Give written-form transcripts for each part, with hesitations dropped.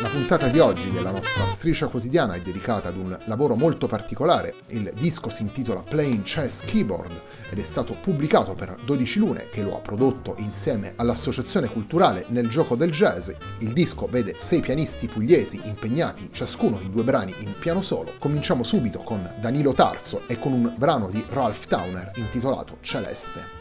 La puntata di oggi della nostra striscia quotidiana è dedicata ad un lavoro molto particolare. Il disco si intitola Playing Chess Keyboard ed è stato pubblicato per Dodicilune, che lo ha prodotto insieme all'Associazione Culturale nel Gioco del Jazz. Il disco vede 6 pianisti pugliesi impegnati ciascuno in 2 brani in piano solo. Cominciamo subito con Danilo Tarso e con un brano di Ralph Towner intitolato Celeste.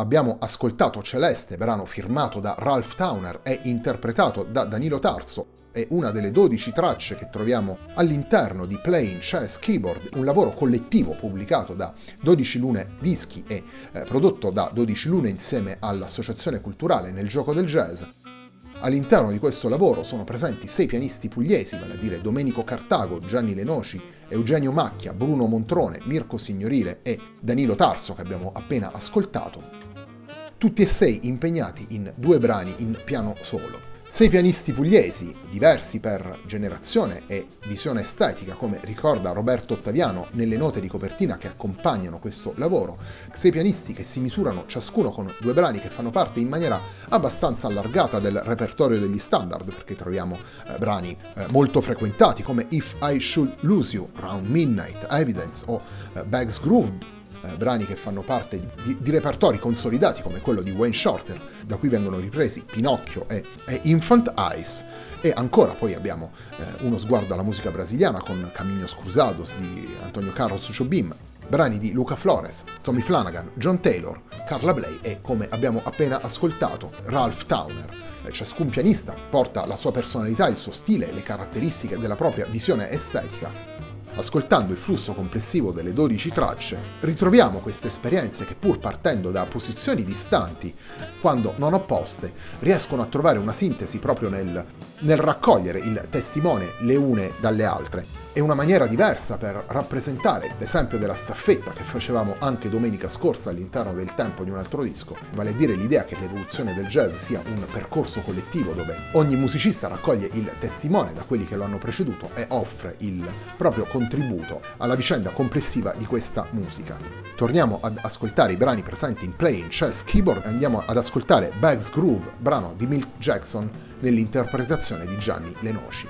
Abbiamo ascoltato Celeste, brano firmato da Ralph Towner e interpretato da Danilo Tarso. È una delle 12 tracce che troviamo all'interno di Playing Chess Keyboard, un lavoro collettivo pubblicato da Dodicilune Dischi e prodotto da Dodicilune insieme all'Associazione Culturale nel Gioco del Jazz. All'interno di questo lavoro sono presenti 6 pianisti pugliesi, vale a dire Domenico Cartago, Gianni Lenoci, Eugenio Macchia, Bruno Montrone, Mirko Signorile e Danilo Tarso, che abbiamo appena ascoltato, tutti e 6 impegnati in 2 brani in piano solo. 6 pianisti pugliesi, diversi per generazione e visione estetica, come ricorda Roberto Ottaviano nelle note di copertina che accompagnano questo lavoro. 6 pianisti che si misurano ciascuno con 2 brani che fanno parte in maniera abbastanza allargata del repertorio degli standard, perché troviamo brani molto frequentati come If I Should Lose You, Round Midnight, Evidence o Bag's Groove, brani che fanno parte di repertori consolidati come quello di Wayne Shorter, da cui vengono ripresi Pinocchio e Infant Eyes. E ancora poi abbiamo uno sguardo alla musica brasiliana con Caminhos Cruzados di Antonio Carlos Jobim, brani di Luca Flores, Tommy Flanagan, John Taylor, Carla Bley e, come abbiamo appena ascoltato, Ralph Towner. Ciascun pianista porta la sua personalità, il suo stile, le caratteristiche della propria visione estetica. Ascoltando il flusso complessivo delle 12 tracce, ritroviamo queste esperienze che, pur partendo da posizioni distanti, quando non opposte, riescono a trovare una sintesi proprio nel raccogliere il testimone le une dalle altre. È una maniera diversa per rappresentare l'esempio della staffetta che facevamo anche domenica scorsa all'interno del tempo di un altro disco, vale a dire l'idea che l'evoluzione del jazz sia un percorso collettivo dove ogni musicista raccoglie il testimone da quelli che lo hanno preceduto e offre il proprio contributo alla vicenda complessiva di questa musica. Torniamo ad ascoltare i brani presenti in Playing Chess Keyboard e andiamo ad ascoltare Bag's Groove, brano di Milt Jackson nell'interpretazione di Gianni Lenoci.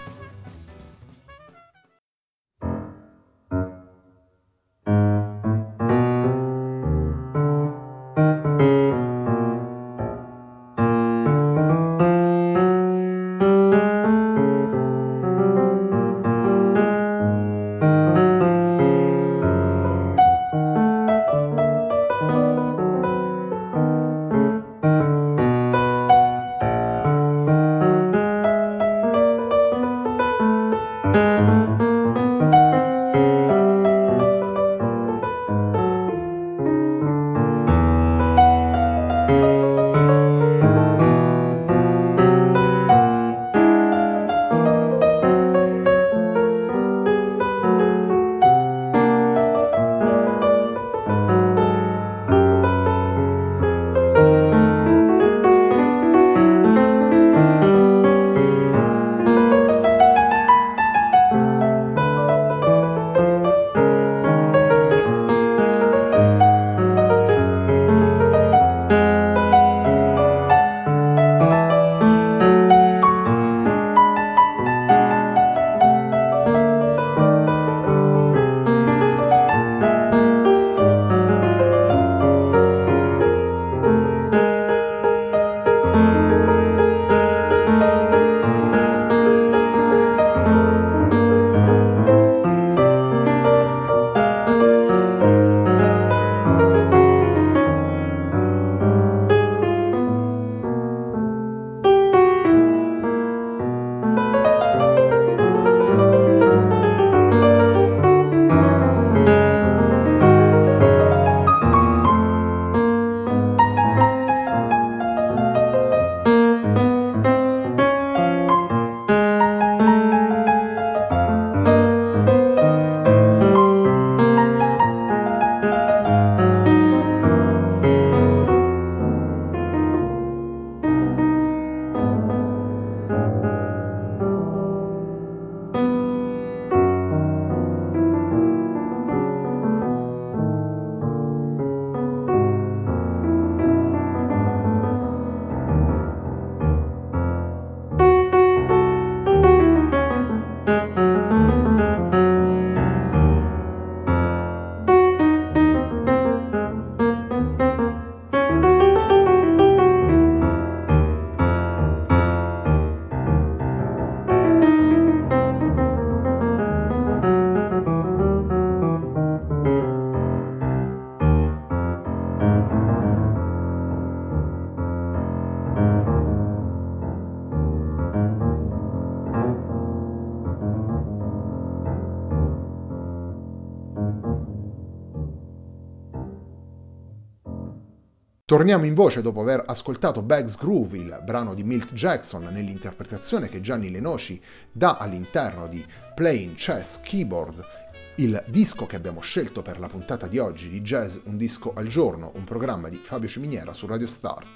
Torniamo in voce dopo aver ascoltato Bag's Groove, il brano di Milt Jackson nell'interpretazione che Gianni Lenoci dà all'interno di Playing Chess Keyboard, il disco che abbiamo scelto per la puntata di oggi di Jazz Un Disco al Giorno, un programma di Fabio Ciminiera su Radio Start.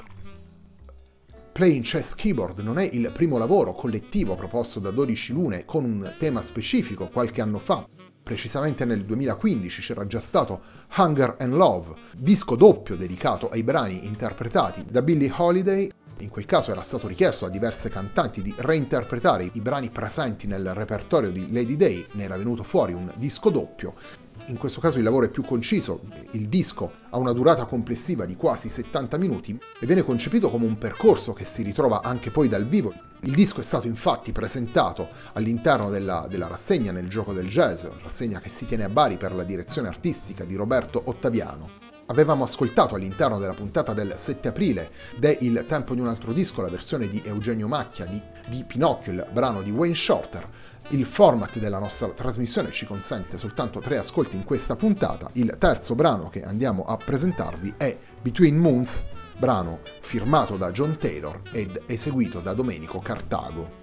Playing Chess Keyboard non è il primo lavoro collettivo proposto da Dodicilune con un tema specifico qualche anno fa. Precisamente nel 2015 c'era già stato Hunger and Love, disco doppio dedicato ai brani interpretati da Billie Holiday. In quel caso era stato richiesto a diverse cantanti di reinterpretare i brani presenti nel repertorio di Lady Day, ne era venuto fuori un disco doppio. In questo caso il lavoro è più conciso, il disco ha una durata complessiva di quasi 70 minuti e viene concepito come un percorso che si ritrova anche poi dal vivo. Il disco è stato infatti presentato all'interno della rassegna Nel Gioco del Jazz, rassegna che si tiene a Bari per la direzione artistica di Roberto Ottaviano. Avevamo ascoltato all'interno della puntata del 7 aprile de Il tempo di un altro disco, la versione di Eugenio Macchia di Pinocchio, il brano di Wayne Shorter. Il format della nostra trasmissione ci consente soltanto 3 ascolti in questa puntata. Il terzo brano che andiamo a presentarvi è Between Moons, brano firmato da John Taylor ed eseguito da Domenico Cartago.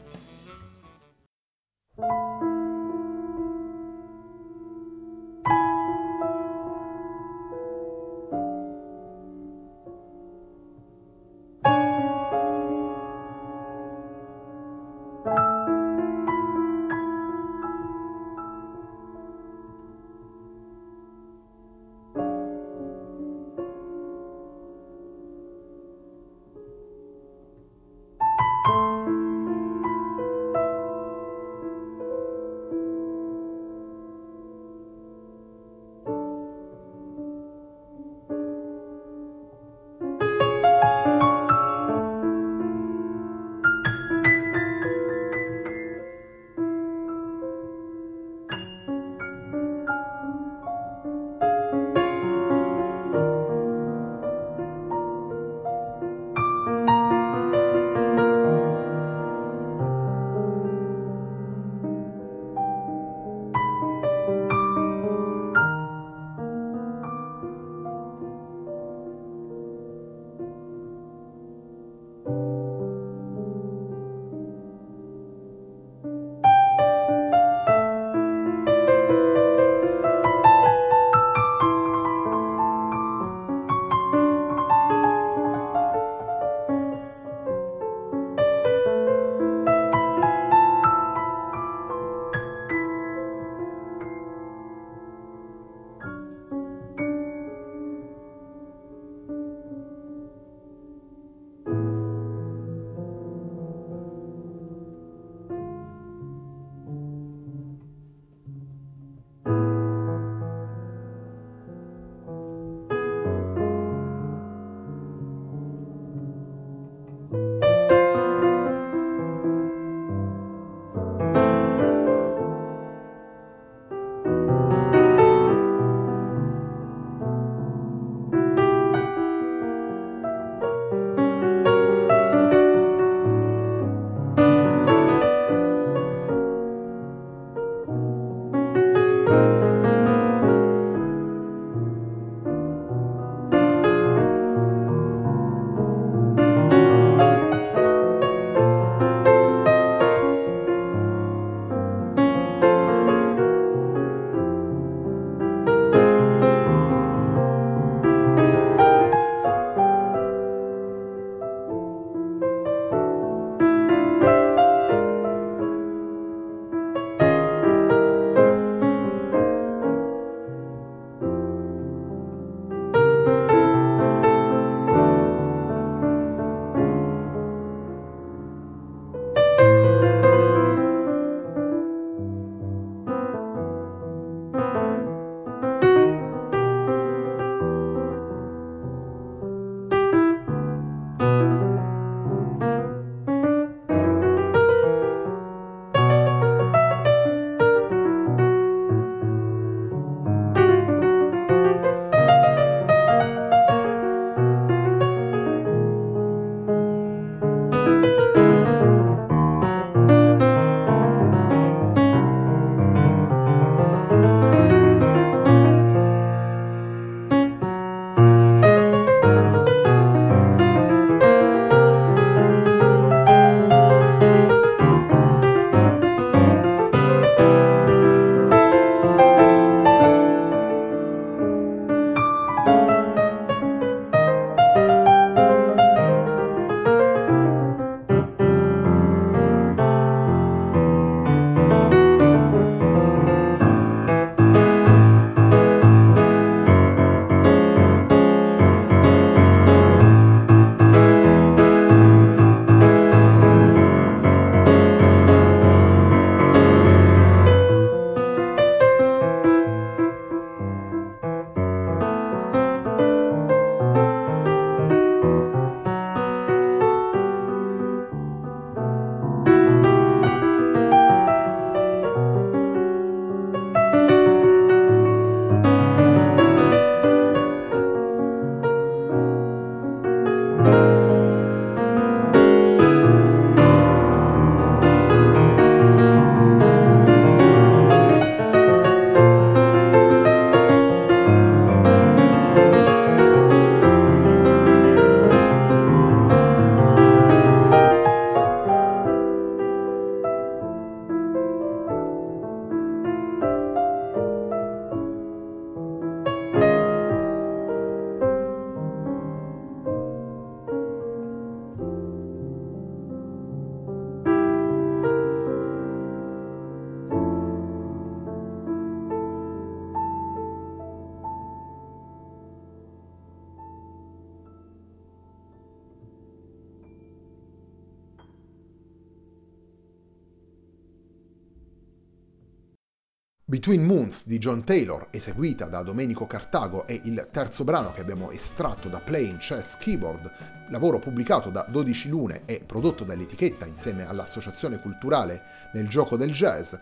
Between Moons di John Taylor, eseguita da Domenico Cartago, è il terzo brano che abbiamo estratto da Playing Chess Keyboard, lavoro pubblicato da Dodicilune e prodotto dall'etichetta insieme all'Associazione Culturale nel Gioco del Jazz.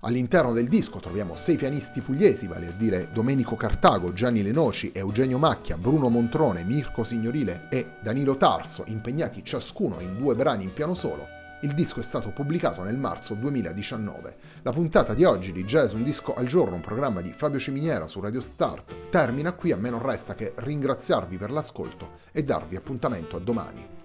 All'interno del disco troviamo 6 pianisti pugliesi, vale a dire Domenico Cartago, Gianni Lenoci, Eugenio Macchia, Bruno Montrone, Mirko Signorile e Danilo Tarso, impegnati ciascuno in 2 brani in piano solo. Il disco è stato pubblicato nel marzo 2019. La puntata di oggi di Jazz Un Disco al Giorno, un programma di Fabio Ciminiera su Radio Start, termina qui. A me non resta che ringraziarvi per l'ascolto e darvi appuntamento a domani.